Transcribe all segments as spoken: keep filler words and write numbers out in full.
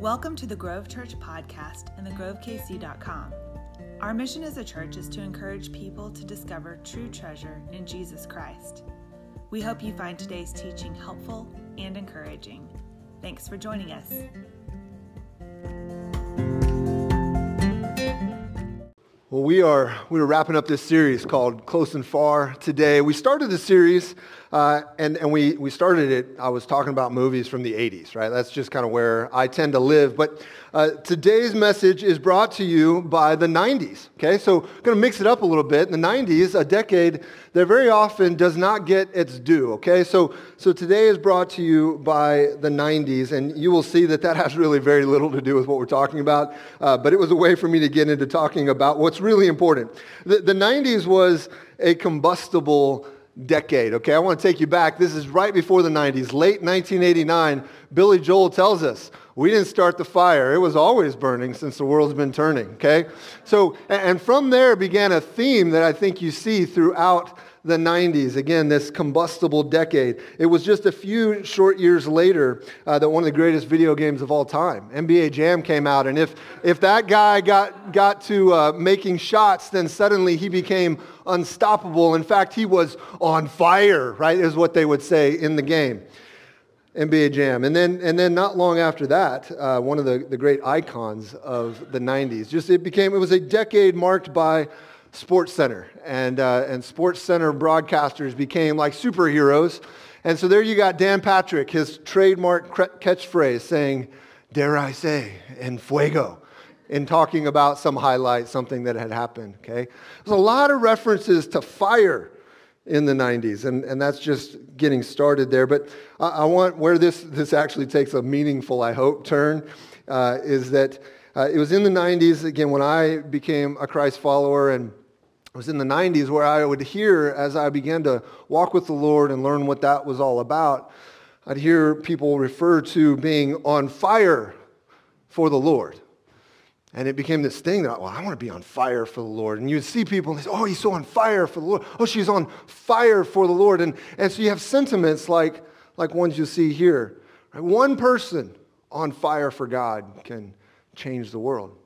Welcome to the Grove Church podcast and the grove k c dot com. Our mission as a church is to encourage people to discover true treasure in Jesus Christ. We hope you find today's teaching helpful and encouraging. Thanks for joining us. Well, we are we are wrapping up this series called Close and Far today. We started the series, uh, and, and we, we started it, I was talking about movies from the eighties, right? That's just kind of where I tend to live. But uh, today's message is brought to you by the nineties, okay? So I'm going to mix it up a little bit. The nineties, a decade that very often does not get its due, okay? So, so today is brought to you by the nineties, and you will see that that has really very little to do with what we're talking about, uh, but it was a way for me to get into talking about what's really important. The, the nineties was a combustible decade, okay? I want to take you back. This is right before the nineties, late nineteen eighty-nine. Billy Joel tells us, we didn't start the fire. It was always burning since the world's been turning, okay? So, and from there began a theme that I think you see throughout the nineties. Again, this combustible decade. It was just a few short years later uh, that one of the greatest video games of all time, N B A Jam, came out. And if if that guy got, got to uh, making shots, then suddenly he became unstoppable. In fact, he was on fire, right, is what they would say in the game. N B A Jam. And then and then not long after that, uh, one of the, the great icons of the nineties. Just it became it was a decade marked by Sports Center. And uh, and Sports Center broadcasters became like superheroes. And so there you got Dan Patrick, his trademark catchphrase saying, "Dare I say, en fuego," in talking about some highlight, something that had happened. Okay. There's a lot of references to fire in the nineties, and, and that's just getting started there. But I, I want where this, this actually takes a meaningful, I hope, turn, uh, is that uh, it was in the nineties, again, when I became a Christ follower, and it was in the nineties where I would hear, as I began to walk with the Lord and learn what that was all about, I'd hear people refer to being on fire for the Lord. And it became this thing that, well, I want to be on fire for the Lord. And you'd see people, and they say, oh, he's so on fire for the Lord. Oh, she's on fire for the Lord. And, and so you have sentiments like, like ones you see here. Right? One person on fire for God can change the world.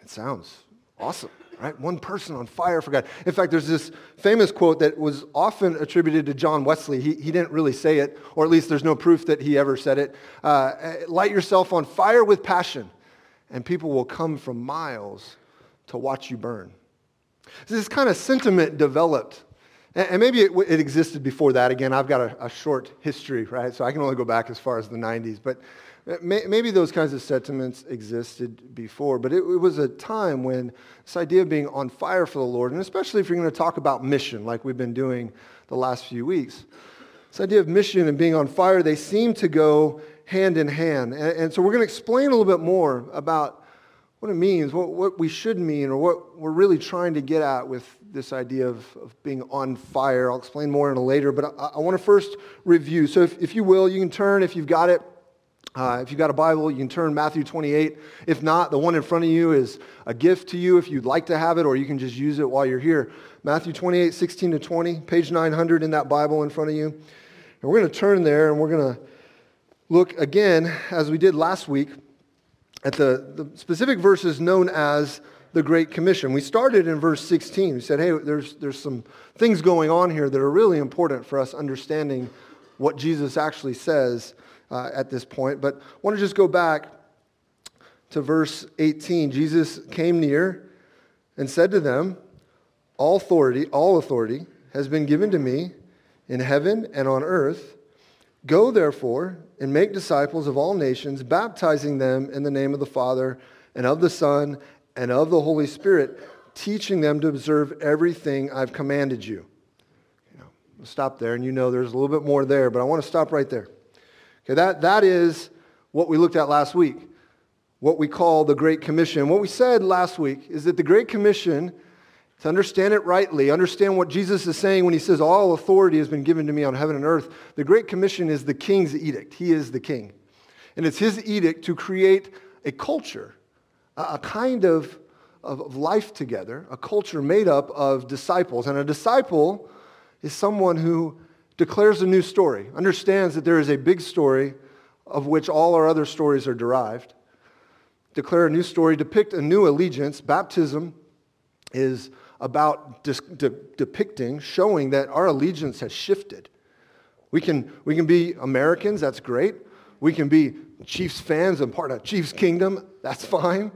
It sounds awesome, right? One person on fire for God. In fact, there's this famous quote that was often attributed to John Wesley. He, he didn't really say it, or at least there's no proof that he ever said it. Uh, light yourself on fire with passion, and people will come from miles to watch you burn. So this kind of sentiment developed. And maybe it, it existed before that. Again, I've got a, a short history, right? So I can only go back as far as the nineties. But may, maybe those kinds of sentiments existed before. But it, it was a time when this idea of being on fire for the Lord, and especially if you're going to talk about mission like we've been doing the last few weeks, this idea of mission and being on fire, they seem to go hand in hand. And, and so we're going to explain a little bit more about what it means, what, what we should mean, or what we're really trying to get at with this idea of, of being on fire. I'll explain more in a later, but I, I want to first review. So if, if you will, you can turn, if you've got it, uh, if you've got a Bible, you can turn Matthew twenty-eight. If not, the one in front of you is a gift to you if you'd like to have it, or you can just use it while you're here. Matthew twenty-eight, sixteen to twenty, page nine hundred in that Bible in front of you. And we're going to turn there, and we're going to look again, as we did last week, at the, the specific verses known as the Great Commission. We started in verse sixteen. We said, hey, there's, there's some things going on here that are really important for us understanding what Jesus actually says uh, at this point. But I want to just go back to verse eighteen. Jesus came near and said to them, All authority, all authority has been given to me in heaven and on earth. Go, therefore, and make disciples of all nations, baptizing them in the name of the Father and of the Son and of the Holy Spirit, teaching them to observe everything I've commanded you. You know, we'll stop there, and you know there's a little bit more there, but I want to stop right there. Okay, that, that is what we looked at last week, what we call the Great Commission. What we said last week is that the Great Commission, to understand it rightly, understand what Jesus is saying when he says, all authority has been given to me on heaven and earth. The Great Commission is the king's edict. He is the king. And it's his edict to create a culture, a kind of, of life together, a culture made up of disciples. And a disciple is someone who declares a new story, understands that there is a big story of which all our other stories are derived. Declare a new story, depict a new allegiance. Baptism is about dis- de- depicting, showing that our allegiance has shifted. We can, we can be Americans, that's great. We can be Chiefs fans and part of Chiefs kingdom, that's fine.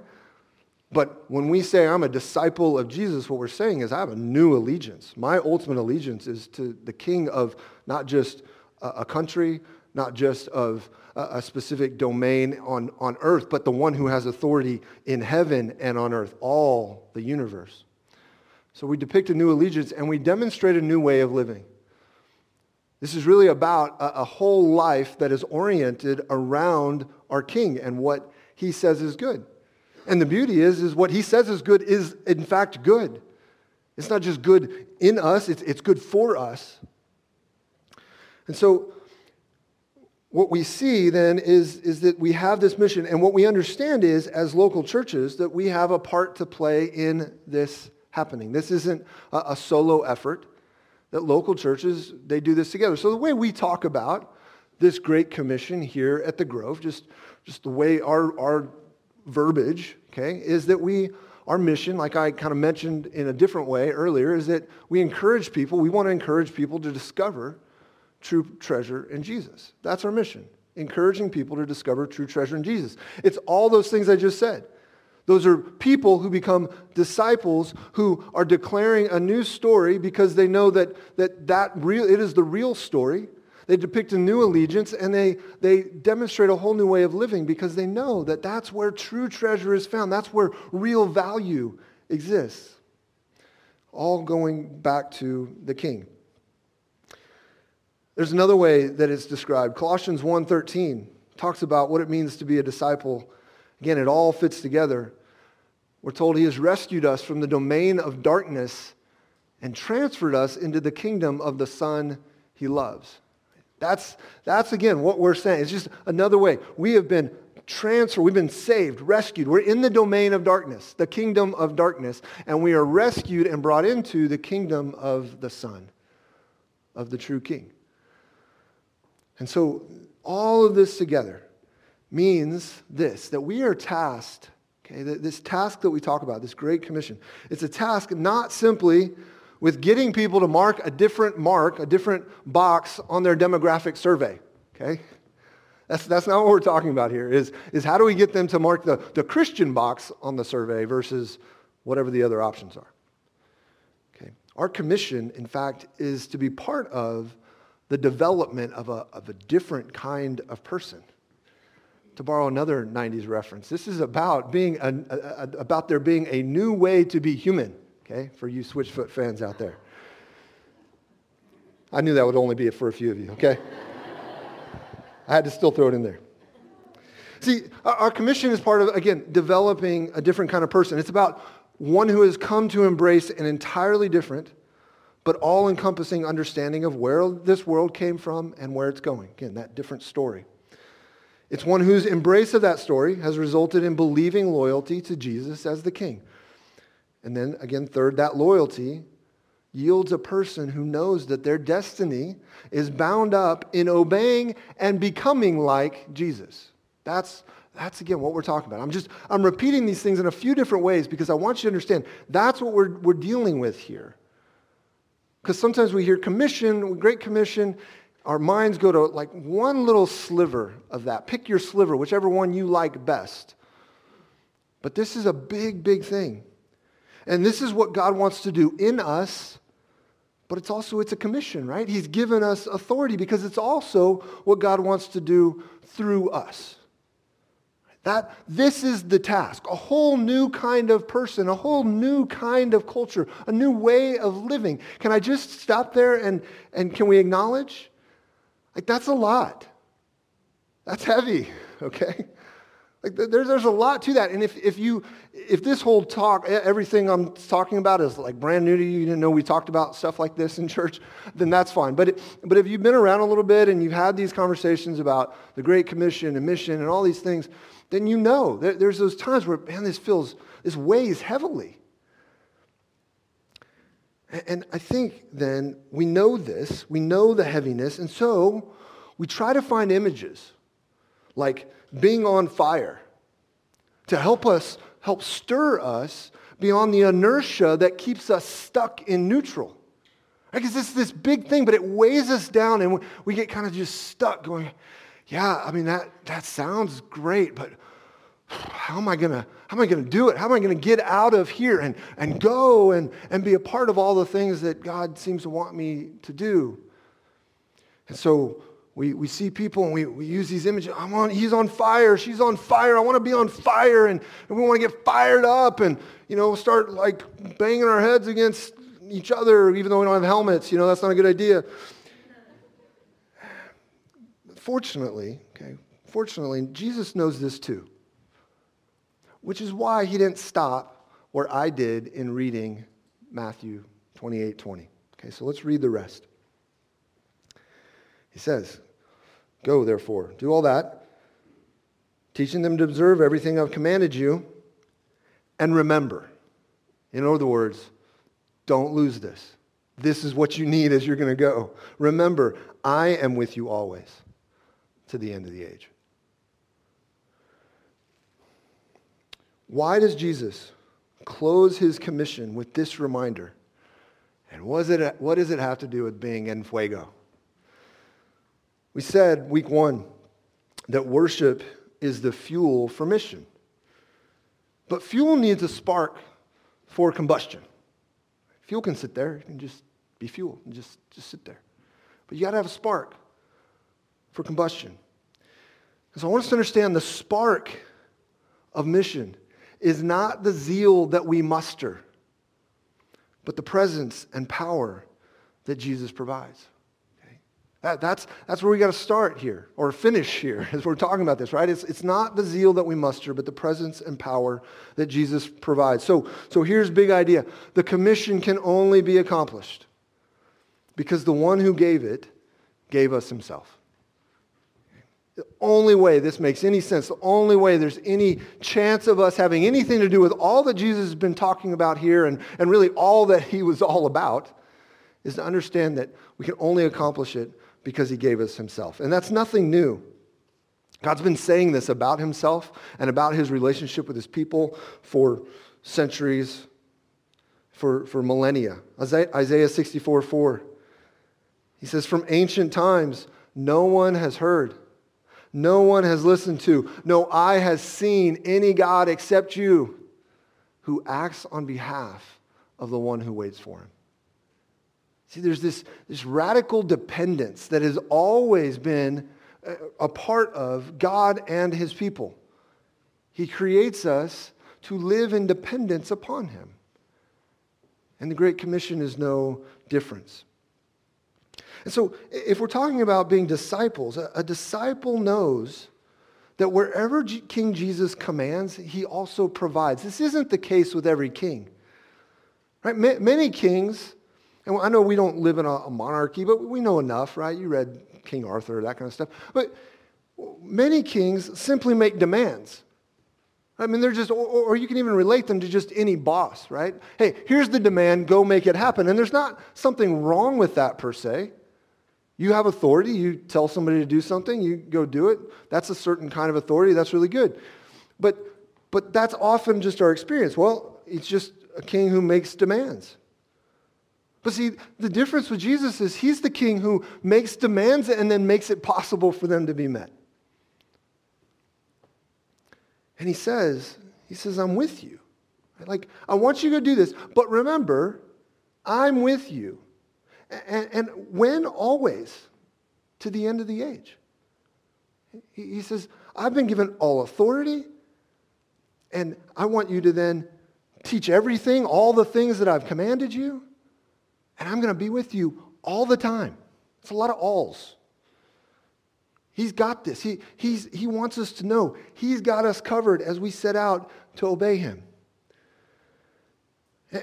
But when we say I'm a disciple of Jesus, what we're saying is I have a new allegiance. My ultimate allegiance is to the King of not just a country, not just of a specific domain on, on earth, but the one who has authority in heaven and on earth, all the universe. So we depict a new allegiance and we demonstrate a new way of living. This is really about a, a whole life that is oriented around our King and what he says is good. And the beauty is, is what he says is good is in fact good. It's not just good in us, it's, it's good for us. And so what we see then is, is that we have this mission, and what we understand is, as local churches, that we have a part to play in this happening. This isn't a, a solo effort, that local churches, they do this together. So the way we talk about this Great Commission here at the Grove, just, just the way our, our verbiage, okay, is that we, our mission, like I kind of mentioned in a different way earlier, is that we encourage people, we want to encourage people to discover true treasure in Jesus. That's our mission, encouraging people to discover true treasure in Jesus. It's all those things I just said. Those are people who become disciples who are declaring a new story because they know that that, that real, it is the real story. They depict a new allegiance, and they, they demonstrate a whole new way of living because they know that that's where true treasure is found. That's where real value exists. All going back to the King. There's another way that it's described. Colossians one thirteen talks about what it means to be a disciple. Again, it all fits together. We're told he has rescued us from the domain of darkness and transferred us into the kingdom of the Son he loves. That's, that's again, what we're saying. It's just another way. We have been transferred. We've been saved, rescued. We're in the domain of darkness, the kingdom of darkness, and we are rescued and brought into the kingdom of the Son, of the true King. And so all of this together means this, that we are tasked, okay, this task that we talk about, this Great Commission, it's a task not simply with getting people to mark a different mark, a different box on their demographic survey, okay? That's, that's not what we're talking about here, is, is how do we get them to mark the, the Christian box on the survey versus whatever the other options are, okay? Our commission, in fact, is to be part of the development of a, of a different kind of person. To borrow another nineties reference, this is about being a, a, about there being a new way to be human, okay, for you Switchfoot fans out there. I knew that would only be for a few of you, okay? I had to still throw it in there. See, our commission is part of, again, developing a different kind of person. It's about one who has come to embrace an entirely different but all-encompassing understanding of where this world came from and where it's going. Again, that different story. It's one whose embrace of that story has resulted in believing loyalty to Jesus as the King. And then, again, third, that loyalty yields a person who knows that their destiny is bound up in obeying and becoming like Jesus. That's, that's again, what we're talking about. I'm just, I'm repeating these things in a few different ways because I want you to understand that's what we're, we're dealing with here. Because sometimes we hear commission, Great Commission, our minds go to like one little sliver of that. Pick your sliver, whichever one you like best. But this is a big, big thing. And this is what God wants to do in us, but it's also, it's a commission, right? He's given us authority because it's also what God wants to do through us. That, this is the task, a whole new kind of person, a whole new kind of culture, a new way of living. Can I just stop there and, and can we acknowledge? Like, that's a lot. That's heavy, okay? Like, there, there's a lot to that. And if, if you, if this whole talk, everything I'm talking about is like brand new to you, you didn't know we talked about stuff like this in church, then that's fine. But, it, but if you've been around a little bit and you've had these conversations about the Great Commission and mission and all these things, then you know there, there's those times where, man, this feels, this weighs heavily. And I think then we know this, we know the heaviness, and so we try to find images. like being on fire, to help us, help stir us beyond the inertia that keeps us stuck in neutral. Because it's this big thing, but it weighs us down, and we get kind of just stuck going, yeah, I mean, that, that sounds great, but how am I going to how am I going to do it? How am I going to get out of here and, and go and, and be a part of all the things that God seems to want me to do? And so we, we see people and we, we use these images. I'm on, he's on fire. She's on fire. I want to be on fire. And, and we want to get fired up and, you know, start like banging our heads against each other, even though we don't have helmets. You know, that's not a good idea. Fortunately, okay, fortunately, Jesus knows this too, which is why he didn't stop where I did in reading Matthew twenty-eight twenty. Okay, so let's read the rest. He says, "Go, therefore, do all that, teaching them to observe everything I've commanded you, and remember." In other words, don't lose this. This is what you need as you're going to go. Remember, I am with you always to the end of the age. Why does Jesus close his commission with this reminder? And what, it, what does it have to do with being en fuego? We said week one that worship is the fuel for mission. But fuel needs a spark for combustion. Fuel can sit there. It can just be fuel and just, just sit there. But you got to have a spark for combustion. And so I want us to understand the spark of mission is not the zeal that we muster, but the presence and power that Jesus provides. Okay? That, that's, that's where we got to start here, or finish here, as we're talking about this, right? It's, it's not the zeal that we muster, but the presence and power that Jesus provides. So, so here's big idea. The commission can only be accomplished because the one who gave it gave us himself. The only way this makes any sense, the only way there's any chance of us having anything to do with all that Jesus has been talking about here and, and really all that he was all about is to understand that we can only accomplish it because he gave us himself. And that's nothing new. God's been saying this about himself and about his relationship with his people for centuries, for, for millennia. Isaiah sixty-four four, he says, "From ancient times, no one has heard, no one has listened to, no eye has seen any God except you, who acts on behalf of the one who waits for him." See, there's this, this radical dependence that has always been a part of God and his people. He creates us to live in dependence upon him. And the Great Commission is no difference. And so if we're talking about being disciples, a, a disciple knows that wherever G- King Jesus commands, he also provides. This isn't the case with every king. Right? Ma- many kings, and I know we don't live in a, a monarchy, but we know enough, right? You read King Arthur, that kind of stuff. But many kings simply make demands. I mean, they're just, or, or you can even relate them to just any boss, right? Hey, here's the demand, go make it happen. And there's not something wrong with that per se. You have authority, you tell somebody to do something, you go do it. That's a certain kind of authority, that's really good. But but that's often just our experience. Well, it's just a king who makes demands. But see, the difference with Jesus is he's the king who makes demands and then makes it possible for them to be met. And he says, he says, I'm with you. Like, I want you to go do this, but remember, I'm with you. And, and when? Always, to the end of the age. He, he says, I've been given all authority, and I want you to then teach everything, all the things that I've commanded you, and I'm going to be with you all the time. It's a lot of alls. He's got this. He, he's, he wants us to know he's got us covered as we set out to obey him.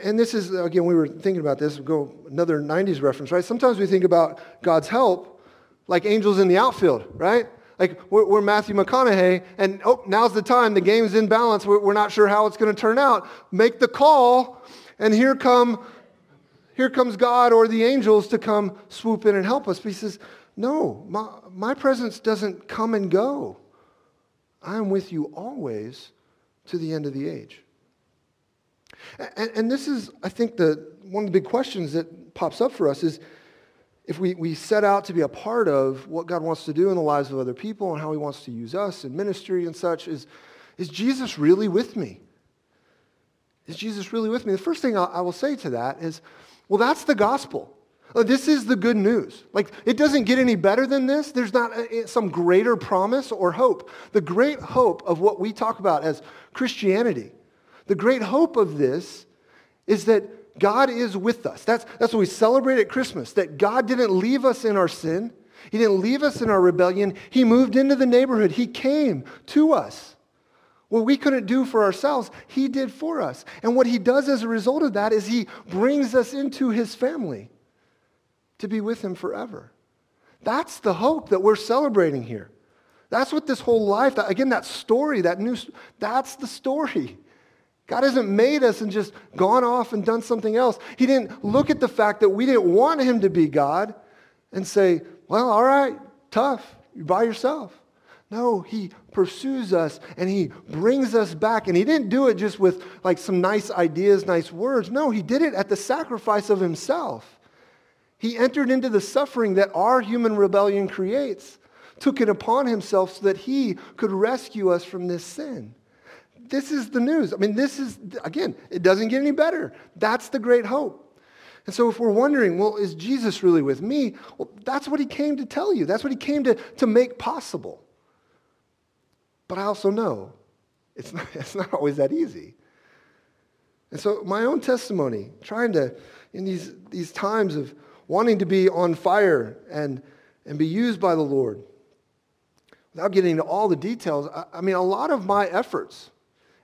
And this is, again, we were thinking about this. We'll go another nineties reference, right? Sometimes we think about God's help like angels in the outfield, right? Like we're, we're Matthew McConaughey, and oh, now's the time. The game's in balance. We're, we're not sure how it's going to turn out. Make the call, and here come, here comes God or the angels to come swoop in and help us. But he says, no, my, my presence doesn't come and go. I am with you always to the end of the age. And, and this is, I think, the one of the big questions that pops up for us is if we, we set out to be a part of what God wants to do in the lives of other people and how he wants to use us in ministry and such, is, is Jesus really with me? Is Jesus really with me? The first thing I will say to that is, well, that's the gospel. This is the good news. Like, it doesn't get any better than this. There's not some greater promise or hope. The great hope of what we talk about as Christianity, the great hope of this is that God is with us. That's, that's what we celebrate at Christmas, that God didn't leave us in our sin. He didn't leave us in our rebellion. He moved into the neighborhood. He came to us. What we couldn't do for ourselves, he did for us. And what he does as a result of that is he brings us into his family to be with him forever. That's the hope that we're celebrating here. That's what this whole life, that, again, that story, that new, that's the story. God hasn't made us and just gone off and done something else. He didn't look at the fact that we didn't want him to be God and say, well, all right, tough, you're by yourself. No, he pursues us and he brings us back. And he didn't do it just with like some nice ideas, nice words. No, he did it at the sacrifice of himself. He entered into the suffering that our human rebellion creates, took it upon himself so that he could rescue us from this sin. This is the news. I mean, this is, again, it doesn't get any better. That's the great hope. And so if we're wondering, well, is Jesus really with me? Well, that's what he came to tell you. That's what he came to, to make possible. But I also know it's not, it's not always that easy. And so my own testimony, trying to, in these, these times of wanting to be on fire and, and be used by the Lord, without getting into all the details, I, I mean, a lot of my efforts,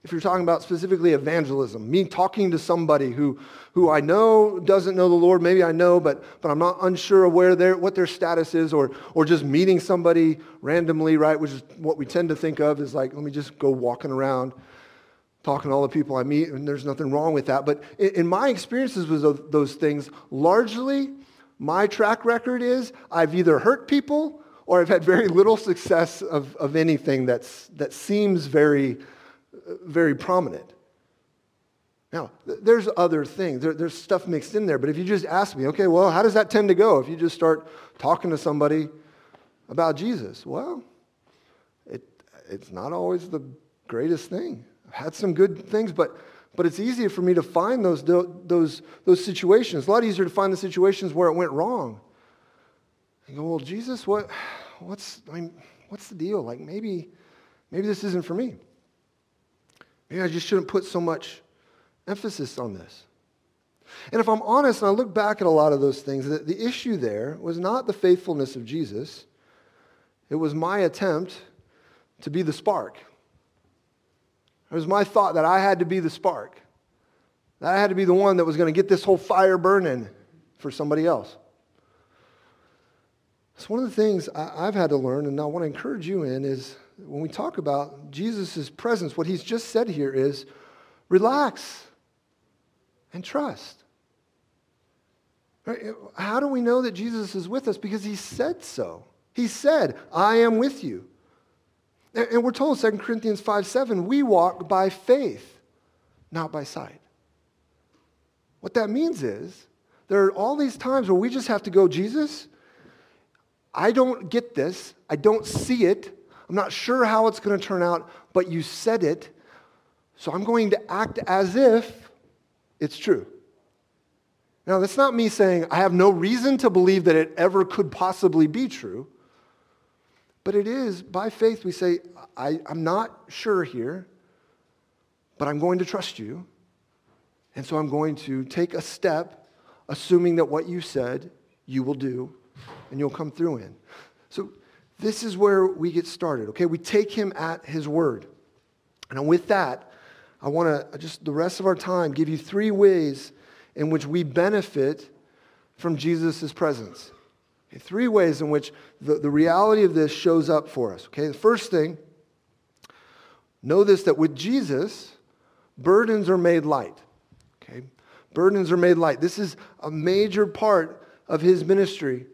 if you're talking about specifically evangelism, me talking to somebody who, who I know doesn't know the Lord, maybe I know, but, but I'm not unsure of where their, what their status is, or, or just meeting somebody randomly, right, which is what we tend to think of is like, let me just go walking around, talking to all the people I meet, and there's nothing wrong with that. But in, in my experiences with those things, largely my track record is I've either hurt people or I've had very little success of, of anything that's, that seems very... very prominent. Now, th- there's other things. There, there's stuff mixed in there, but if you just ask me, okay, well, how does that tend to go if you just start talking to somebody about Jesus? Well, it it's not always the greatest thing. I've had some good things, but but it's easier for me to find those those those situations. A lot easier to find the situations where it went wrong. And go, well, Jesus, what what's I mean, what's the deal? Like maybe maybe this isn't for me. Maybe I just shouldn't put so much emphasis on this. And if I'm honest, and I look back at a lot of those things, the, the issue there was not the faithfulness of Jesus. It was my attempt to be the spark. It was my thought that I had to be the spark, that I had to be the one that was going to get this whole fire burning for somebody else. So one of the things I, I've had to learn, and I want to encourage you in, is when we talk about Jesus' presence, what he's just said here is relax and trust. Right? How do we know that Jesus is with us? Because he said so. He said, I am with you. And we're told in Second Corinthians five seven, we walk by faith, not by sight. What that means is there are all these times where we just have to go, Jesus, I don't get this. I don't see it. I'm not sure how it's going to turn out, but you said it, so I'm going to act as if it's true. Now, that's not me saying I have no reason to believe that it ever could possibly be true, but it is by faith we say, I, I'm not sure here, but I'm going to trust you, and so I'm going to take a step, assuming that what you said you will do, and you'll come through in. So this is where we get started, okay? We take him at his word. And with that, I want to just the rest of our time give you three ways in which we benefit from Jesus' presence. Okay, three ways in which the, the reality of this shows up for us, okay? The first thing, know this, that with Jesus, burdens are made light, okay? Burdens are made light. This is a major part of his ministry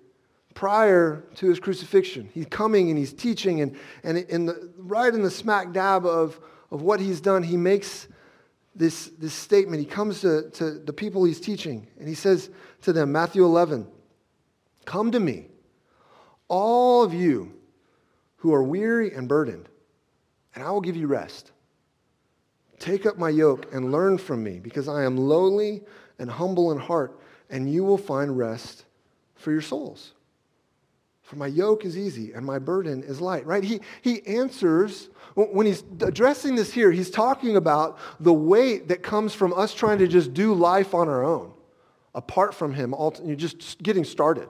prior to his crucifixion. He's coming and he's teaching, and, and in the, right in the smack dab of, of what he's done, he makes this, this statement. He comes to, to the people he's teaching, and he says to them, Matthew eleven, "Come to me, all of you who are weary and burdened, and I will give you rest. Take up my yoke and learn from me, because I am lowly and humble in heart, and you will find rest for your souls. For my yoke is easy and my burden is light." Right? He, he answers, when he's addressing this here, he's talking about the weight that comes from us trying to just do life on our own, apart from him, you're just getting started.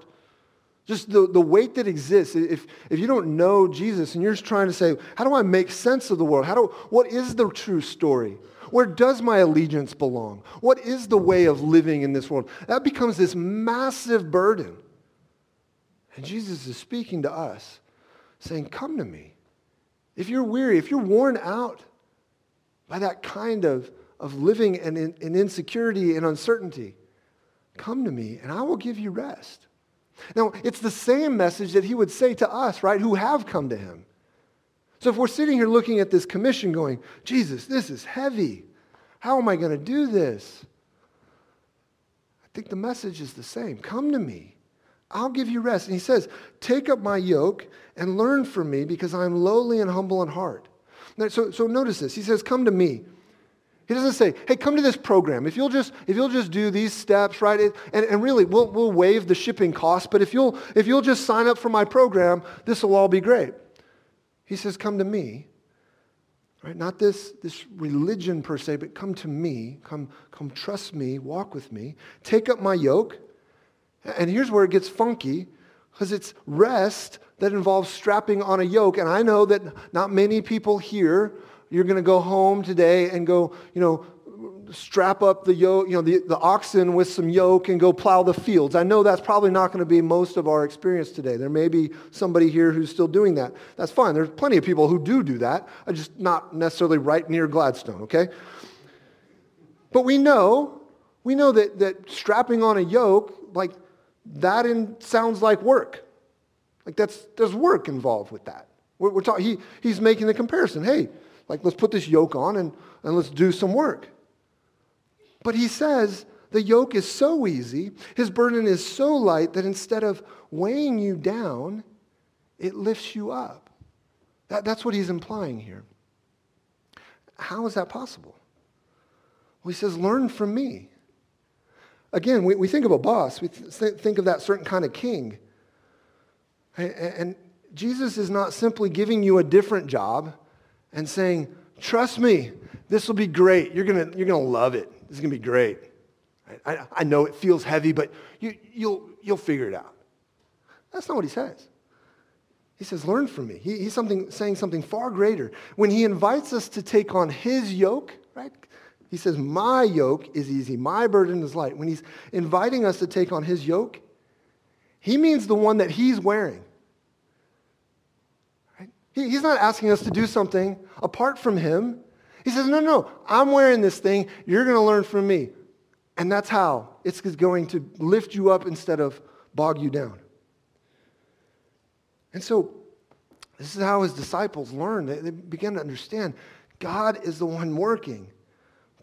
Just the, the weight that exists. If, if you don't know Jesus and you're just trying to say, how do I make sense of the world? How do what is the true story? Where does my allegiance belong? What is the way of living in this world? That becomes this massive burden. And Jesus is speaking to us, saying, come to me. If you're weary, if you're worn out by that kind of, of living and, in, and insecurity and uncertainty, come to me and I will give you rest. Now, it's the same message that he would say to us, right, who have come to him. So if we're sitting here looking at this commission going, Jesus, this is heavy. How am I going to do this? I think the message is the same. Come to me. I'll give you rest. And he says, take up my yoke and learn from me, because I am lowly and humble in heart. Now, so, so notice this. He says, come to me. He doesn't say, hey, come to this program. If you'll just, if you'll just do these steps, right, it, and, and really, we'll, we'll waive the shipping cost, but if you'll, if you'll just sign up for my program, this will all be great. He says, come to me, right? Not this, this religion per se, but come to me. Come, come trust me, walk with me. Take up my yoke. And here's where it gets funky, because it's rest that involves strapping on a yoke. And I know that not many people here, you're going to go home today and go, you know, strap up the yoke, you know, the, the oxen with some yoke and go plow the fields. I know that's probably not going to be most of our experience today. There may be somebody here who's still doing that. That's fine. There's plenty of people who do do that. I'm just not necessarily right near Gladstone, okay? But we know, we know that, that strapping on a yoke, like that in, sounds like work. Like that's, there's work involved with that. We're, we're talking, he, he's making the comparison. Hey, like, let's put this yoke on and, and let's do some work. But he says the yoke is so easy, his burden is so light, that instead of weighing you down, it lifts you up. That, that's what he's implying here. How is that possible? Well, he says, learn from me. Again, we, we think of a boss. We th- think of that certain kind of king. And, and Jesus is not simply giving you a different job and saying, trust me, this will be great. You're gonna, you're gonna love it. This is gonna be great. I, I know it feels heavy, but you, you'll, you'll figure it out. That's not what he says. He says, learn from me. He, he's something, saying something far greater. When he invites us to take on his yoke, right? He says, my yoke is easy. My burden is light. When he's inviting us to take on his yoke, he means the one that he's wearing. He's not asking us to do something apart from him. He says, no, no, I'm wearing this thing. You're going to learn from me. And that's how it's going to lift you up instead of bog you down. And so this is how his disciples learn. They, they begin to understand God is the one working.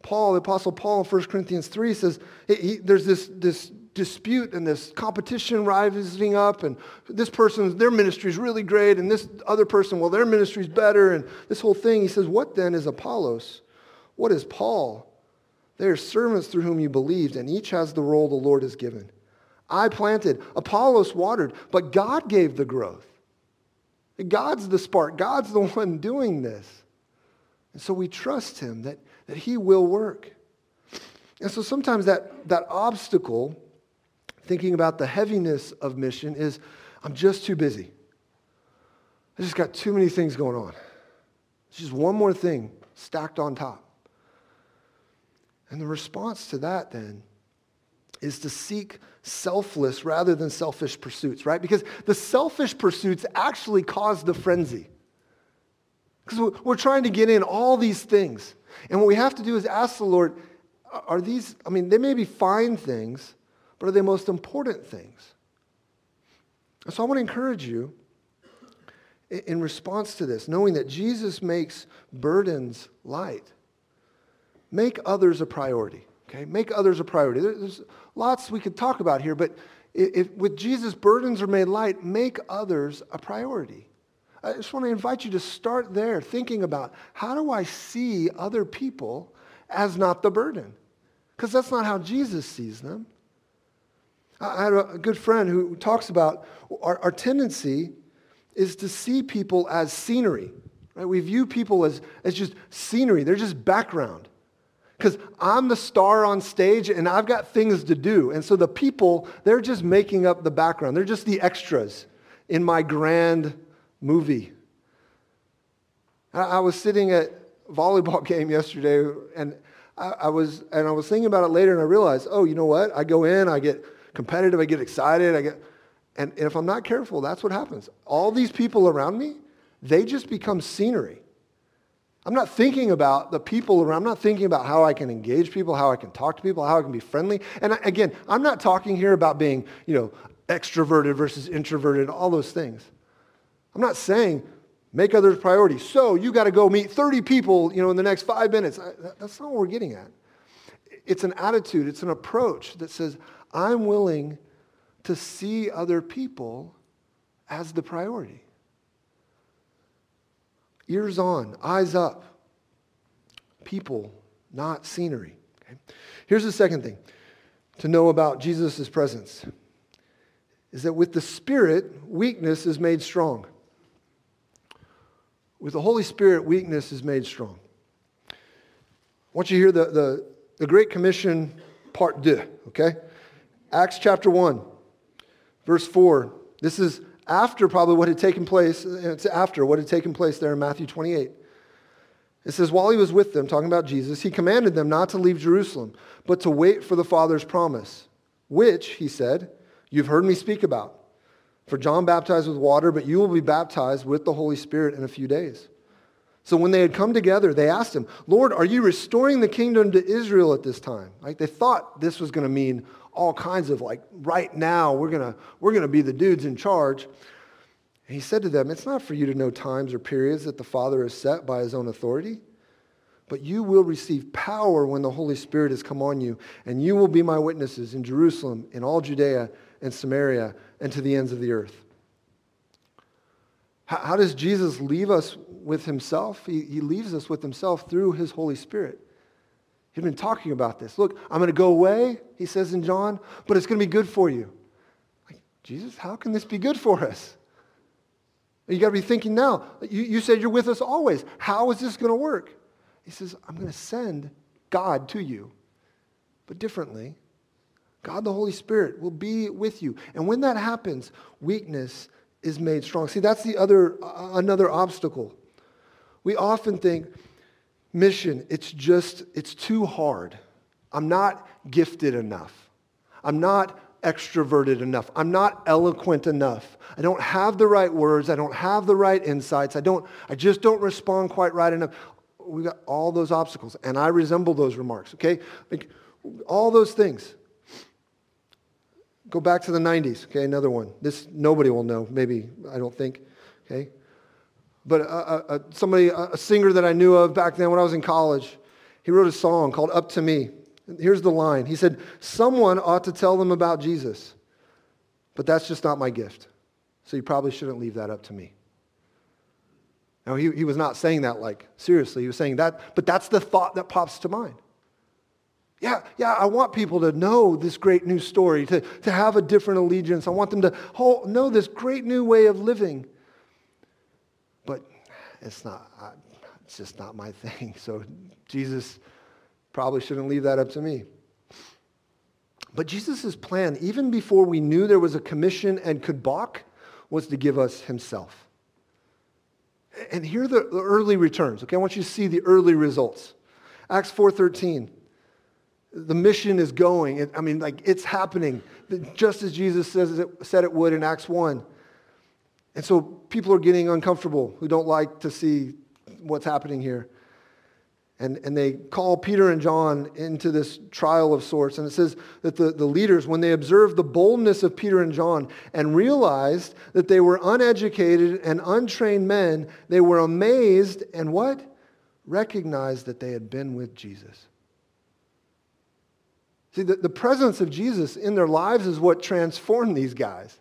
Paul, the Apostle Paul in First Corinthians three says, he, he, there's this, this dispute and this competition rising up, and this person, their ministry is really great, and this other person, well, their ministry is better, and this whole thing. He says, what then is Apollos? What is Paul? They are servants through whom you believed, and each has the role the Lord has given. I planted, Apollos watered, but God gave the growth. God's the spark. God's the one doing this. And so we trust him that, that he will work. And so sometimes that, that obstacle, thinking about the heaviness of mission, is I'm just too busy. I just got too many things going on. It's just one more thing stacked on top. And the response to that then is to seek selfless rather than selfish pursuits, right? Because the selfish pursuits actually cause the frenzy. Because we're trying to get in all these things. And what we have to do is ask the Lord, are these, I mean, they may be fine things, but are they most important things? So I want to encourage you in response to this, knowing that Jesus makes burdens light. Make others a priority, okay? Make others a priority. There's lots we could talk about here, but if, with Jesus, burdens are made light. Make others a priority. I just want to invite you to start there, thinking about, how do I see other people as not the burden? Because that's not how Jesus sees them. I had a good friend who talks about our, our tendency is to see people as scenery, right? We view people as, as just scenery. They're just background. Because I'm the star on stage and I've got things to do. And so the people, they're just making up the background. They're just the extras in my grand movie. I was sitting at a volleyball game yesterday and I, I was and I was thinking about it later and I realized, oh, you know what? I go in, I get competitive, I get excited, I get, and if I'm not careful, that's what happens. All these people around me, they just become scenery. I'm not thinking about the people around. I'm not thinking about how I can engage people, how I can talk to people, how I can be friendly. And again, I'm not talking here about being, you know, extroverted versus introverted, all those things. I'm not saying make others priorities. So you got to go meet thirty people, you know, in the next five minutes. That's not what we're getting at. It's an attitude. It's an approach that says, I'm willing to see other people as the priority. Ears on, eyes up. People, not scenery. Okay? Here's the second thing to know about Jesus' presence is that with the Spirit, weakness is made strong. With the Holy Spirit, weakness is made strong. I want you to hear the, the, the Great Commission part two, okay? Acts chapter one, verse four. This is after probably what had taken place, it's after what had taken place there in Matthew twenty-eight. It says, while he was with them, talking about Jesus, he commanded them not to leave Jerusalem, but to wait for the Father's promise, which, he said, you've heard me speak about. For John baptized with water, but you will be baptized with the Holy Spirit in a few days. So when they had come together, they asked him, Lord, are you restoring the kingdom to Israel at this time? Like they thought this was going to mean all kinds of like, right now, we're going to we're gonna be the dudes in charge. And he said to them, it's not for you to know times or periods that the Father has set by his own authority, but you will receive power when the Holy Spirit has come on you, and you will be my witnesses in Jerusalem, in all Judea and Samaria, and to the ends of the earth. How, how does Jesus leave us with himself? He, he leaves us with himself through his Holy Spirit. He'd been talking about this. Look, I'm going to go away, he says in John, but it's going to be good for you. Like, Jesus, how can this be good for us? You got to be thinking now. You, you said you're with us always. How is this going to work? He says, I'm going to send God to you, but differently. God, the Holy Spirit, will be with you. And when that happens, weakness is made strong. See, that's the other uh, another obstacle. We often think, mission, it's just, it's too hard. I'm not gifted enough. I'm not extroverted enough. I'm not eloquent enough. I don't have the right words. I don't have the right insights. I don't, I just don't respond quite right enough. We've got all those obstacles, and I resemble those remarks, okay? Like, all those things. Go back to the nineties, okay, another one. This nobody will know, maybe, I don't think, okay? But a, a, somebody, a singer that I knew of back then when I was in college, he wrote a song called Up to Me. Here's the line. He said, someone ought to tell them about Jesus, but that's just not my gift. So you probably shouldn't leave that up to me. Now, he, he was not saying that like, seriously. He was saying that, but that's the thought that pops to mind. Yeah, yeah, I want people to know this great new story, to, to have a different allegiance. I want them to whole, know this great new way of living. But it's not, I, it's just not my thing. So Jesus probably shouldn't leave that up to me. But Jesus' plan, even before we knew there was a commission and could balk, was to give us himself. And here are the early returns. Okay, I want you to see the early results. Acts four thirteen. The mission is going. I mean, like, it's happening, just as Jesus says it, said it would in Acts one. And so people are getting uncomfortable who don't like to see what's happening here. And, and they call Peter and John into this trial of sorts. And it says that the, the leaders, when they observed the boldness of Peter and John and realized that they were uneducated and untrained men, they were amazed and what? Recognized that they had been with Jesus. See, the, the presence of Jesus in their lives is what transformed these guys.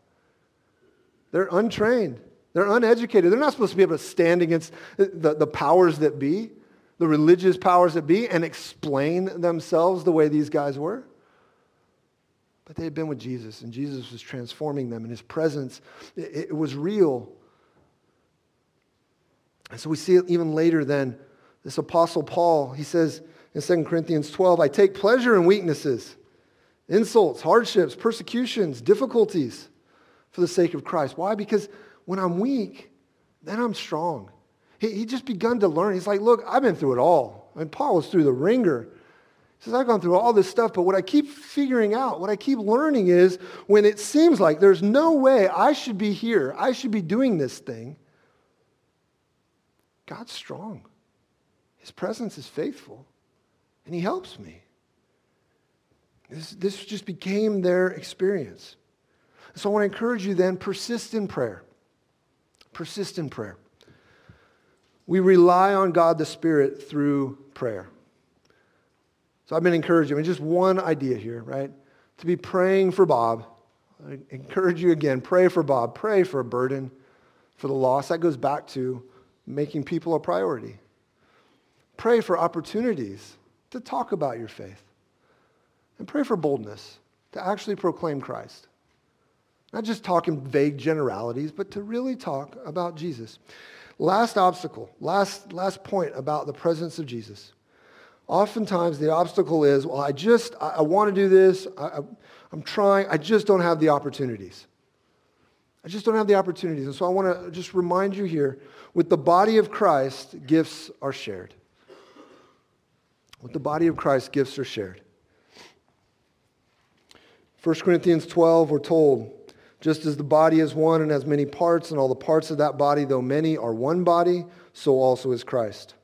They're untrained. They're uneducated. They're not supposed to be able to stand against the, the powers that be. The religious powers that be, and explain themselves the way these guys were. But they had been with Jesus, and Jesus was transforming them, and his presence, it, it was real. And so we see it even later then. This Apostle Paul, he says in Second Corinthians twelve, I take pleasure in weaknesses, insults, hardships, persecutions, difficulties for the sake of Christ. Why? Because when I'm weak, then I'm strong. He he just begun to learn. He's like, look, I've been through it all. I mean, Paul was through the ringer. He says, I've gone through all this stuff, but what I keep figuring out, what I keep learning is when it seems like there's no way I should be here, I should be doing this thing, God's strong. His presence is faithful, and he helps me. This, this just became their experience. So I want to encourage you then, persist in prayer. Persist in prayer. We rely on God the Spirit through prayer. So I've been encouraging, I mean, just one idea here, right? To be praying for Bob. I encourage you again, pray for Bob. Pray for a burden, for the loss. That goes back to making people a priority. Pray for opportunities to talk about your faith. And pray for boldness to actually proclaim Christ. Not just talk in vague generalities, but to really talk about Jesus. Last obstacle, last, last point about the presence of Jesus. Oftentimes the obstacle is, well, I just, I, I want to do this. I, I, I'm trying. I just don't have the opportunities. I just don't have the opportunities. And so I want to just remind you here, with the body of Christ, gifts are shared. With the body of Christ, gifts are shared. First Corinthians twelve, we're told, just as the body is one and has many parts, and all the parts of that body, though many, are one body, so also is Christ.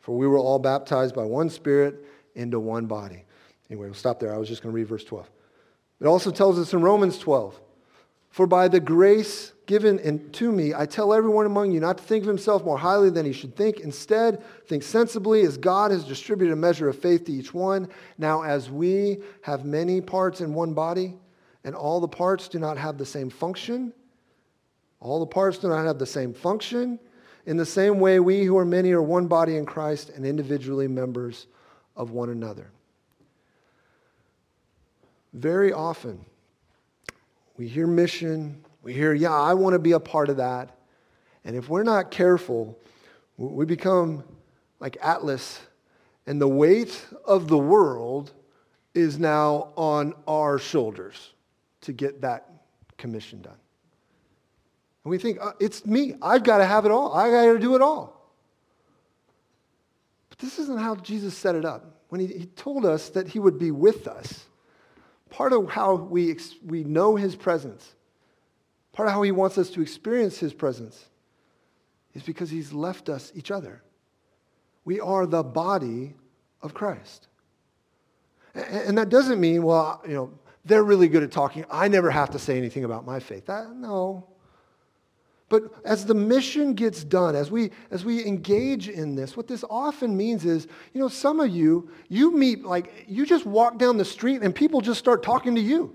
For we were all baptized by one Spirit into one body. Anyway, we'll stop there. I was just going to read verse twelve. It also tells us in Romans twelve, for by the grace given in, to me, I tell everyone among you not to think of himself more highly than he should think. Instead, think sensibly, as God has distributed a measure of faith to each one. Now, as we have many parts in one body, and all the parts do not have the same function. All the parts do not have the same function. In the same way, we who are many are one body in Christ and individually members of one another. Very often, we hear mission, we hear, yeah, I want to be a part of that. And if we're not careful, we become like Atlas, and the weight of the world is now on our shoulders to get that commission done. And we think, uh, it's me. I've got to have it all. I've got to do it all. But this isn't how Jesus set it up. When he, he told us that he would be with us, part of how we, we know his presence, part of how he wants us to experience his presence, is because he's left us each other. We are the body of Christ. And, and that doesn't mean, well, you know, they're really good at talking. I never have to say anything about my faith. That, no. But as the mission gets done, as we as we engage in this, what this often means is, you know, some of you, you meet, like, you just walk down the street and people just start talking to you.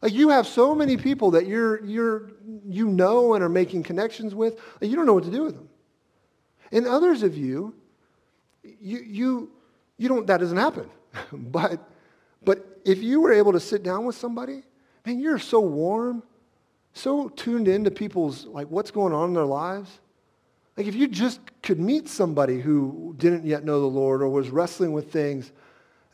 Like, you have so many people that you're you're you know and are making connections with, you don't know what to do with them. And others of you, you you you don't that doesn't happen. but but if you were able to sit down with somebody, man, you're so warm, so tuned into people's, like, what's going on in their lives. Like, if you just could meet somebody who didn't yet know the Lord or was wrestling with things,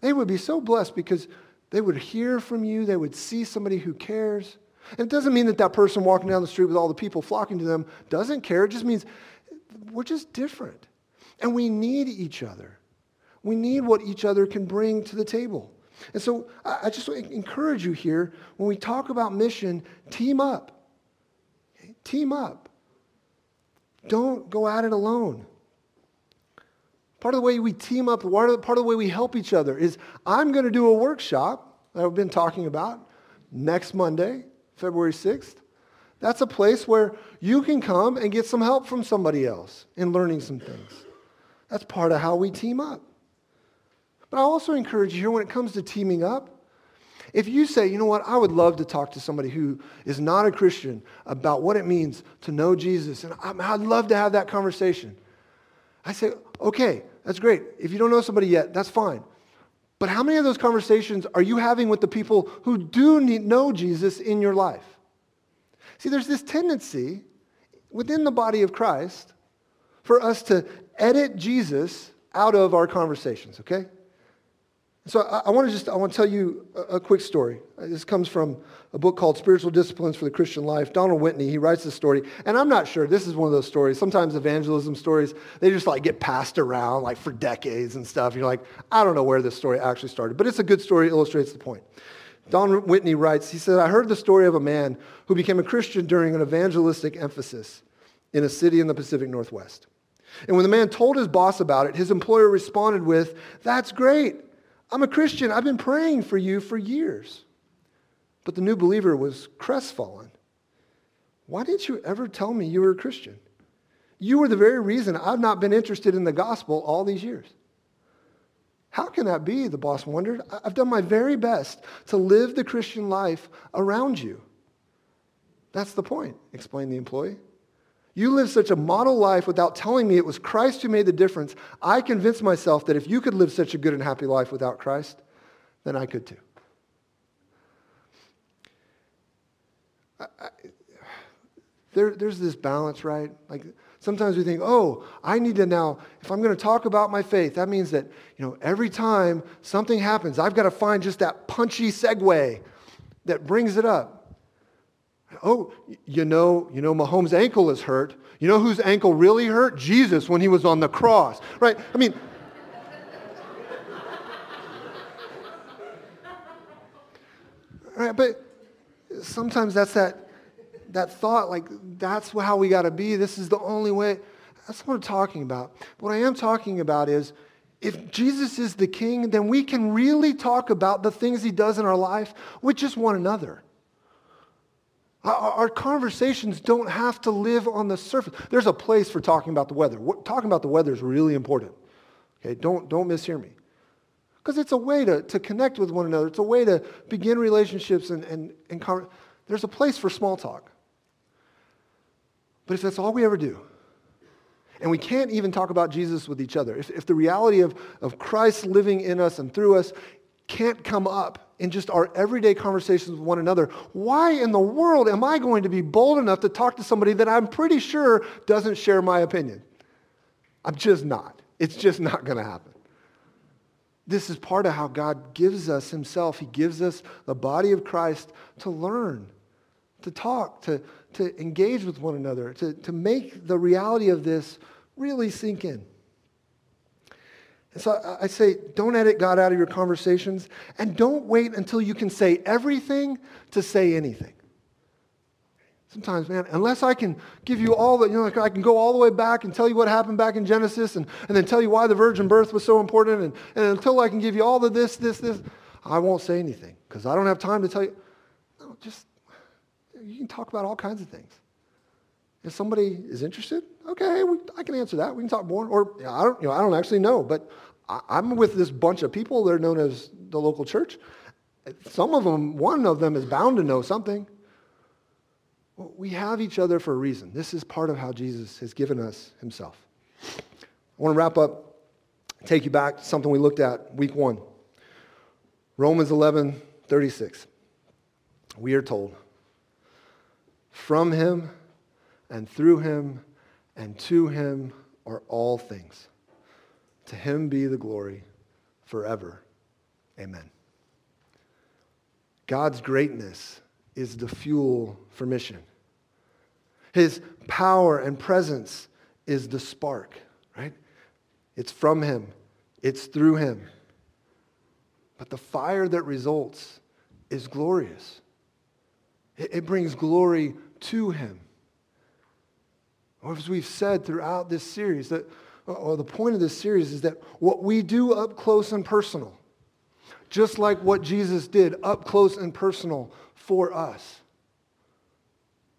they would be so blessed because they would hear from you. They would see somebody who cares. And it doesn't mean that that person walking down the street with all the people flocking to them doesn't care. It just means we're just different. And we need each other. We need what each other can bring to the table. And so I just encourage you here, when we talk about mission, team up. Okay? Team up. Don't go at it alone. Part of the way we team up, part of the way we help each other is I'm going to do a workshop that I've been talking about next Monday, February sixth. That's a place where you can come and get some help from somebody else in learning some things. That's part of how we team up. But I also encourage you here when it comes to teaming up, if you say, you know what, I would love to talk to somebody who is not a Christian about what it means to know Jesus, and I'd love to have that conversation. I say, okay, that's great. If you don't know somebody yet, that's fine. But how many of those conversations are you having with the people who do need, know Jesus in your life? See, there's this tendency within the body of Christ for us to edit Jesus out of our conversations, okay? So I, I want to just, I want to tell you a, a quick story. This comes from a book called Spiritual Disciplines for the Christian Life. Donald Whitney, he writes this story, and I'm not sure, this is one of those stories, sometimes evangelism stories, they just like get passed around like for decades and stuff. You're like, I don't know where this story actually started, but it's a good story, illustrates the point. Don Whitney writes, he said, I heard the story of a man who became a Christian during an evangelistic emphasis in a city in the Pacific Northwest. And when the man told his boss about it, his employer responded with, that's great. I'm a Christian. I've been praying for you for years. But the new believer was crestfallen. Why didn't you ever tell me you were a Christian? You were the very reason I've not been interested in the gospel all these years. How can that be? The boss wondered. I've done my very best to live the Christian life around you. That's the point, explained the employee. You lived such a model life without telling me it was Christ who made the difference. I convinced myself that if you could live such a good and happy life without Christ, then I could too. I, I, there, there's this balance, right? Like, sometimes we think, oh, I need to now, if I'm going to talk about my faith, that means that, you know, every time something happens, I've got to find just that punchy segue that brings it up. Oh, you know, you know, Mahomes' ankle is hurt. You know whose ankle really hurt? Jesus when he was on the cross, right? I mean, right, but sometimes that's that, that thought, like, that's how we got to be. This is the only way. That's what I'm talking about. What I am talking about is, if Jesus is the king, then we can really talk about the things he does in our life with just one another. Our conversations don't have to live on the surface. There's a place for talking about the weather. Talking about the weather is really important. Okay, don't, don't mishear me. Because it's a way to, to connect with one another. It's a way to begin relationships and, and, and conver- there's a place for small talk. But if that's all we ever do, and we can't even talk about Jesus with each other, if, if the reality of, of Christ living in us and through us can't come up in just our everyday conversations with one another, why in the world am I going to be bold enough to talk to somebody that I'm pretty sure doesn't share my opinion? I'm just not. It's just not going to happen. This is part of how God gives us himself. He gives us the body of Christ to learn, to talk, to to engage with one another, to, to make the reality of this really sink in. And so I, I say, don't edit God out of your conversations, and don't wait until you can say everything to say anything. Sometimes, man, unless I can give you all the, you know, like I can go all the way back and tell you what happened back in Genesis, and, and then tell you why the virgin birth was so important, and, and until I can give you all the this, this, this, I won't say anything, because I don't have time to tell you. No, just... You can talk about all kinds of things. If somebody is interested, okay, we, I can answer that. We can talk more. Or you know, I don't, you know, I don't actually know, but I, I'm with this bunch of people. They're known as the local church. Some of them, one of them is bound to know something. Well, we have each other for a reason. This is part of how Jesus has given us himself. I want to wrap up, take you back to something we looked at week one. Romans eleven thirty-six. We are told, from him and through him and to him are all things. To him be the glory forever. Amen. God's greatness is the fuel for mission. His power and presence is the spark, right? It's from him. It's through him. But the fire that results is glorious. It brings glory to him. As we've said throughout this series, that or the point of this series, is that what we do up close and personal, just like what Jesus did up close and personal for us,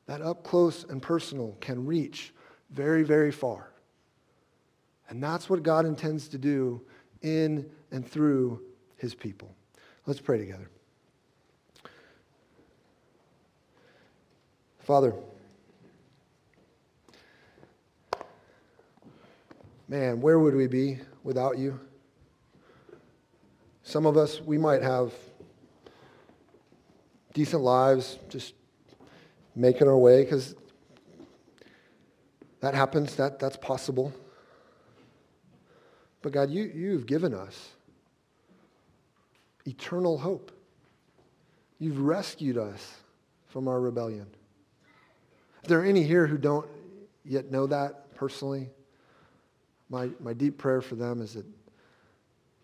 that up close and personal can reach very, very far. And that's what God intends to do in and through his people. Let's pray together. Father, man, where would we be without you? Some of us, we might have decent lives, just making our way, because that happens, that, that's possible. But God, you, you've given us eternal hope. You've rescued us from our rebellion. If there are any here who don't yet know that personally, my, my deep prayer for them is that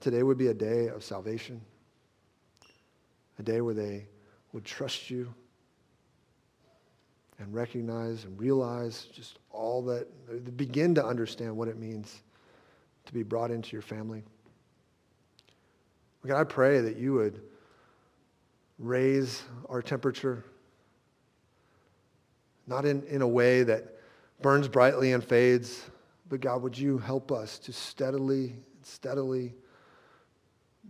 today would be a day of salvation, a day where they would trust you and recognize and realize just all that, begin to understand what it means to be brought into your family. God, I pray that you would raise our temperature, not in, in a way that burns brightly and fades, but God, would you help us to steadily, steadily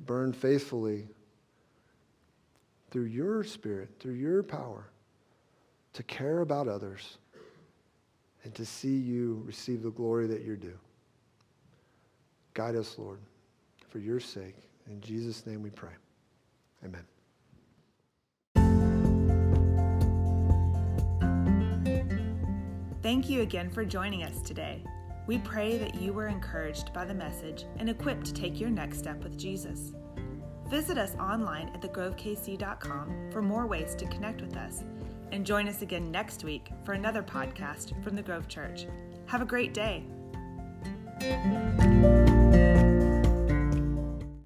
burn faithfully through your Spirit, through your power, to care about others and to see you receive the glory that you're due. Guide us, Lord, for your sake. In Jesus' name we pray. Amen. Thank you again for joining us today. We pray that you were encouraged by the message and equipped to take your next step with Jesus. Visit us online at the grove k c dot com for more ways to connect with us, and join us again next week for another podcast from the Grove Church. Have a great day.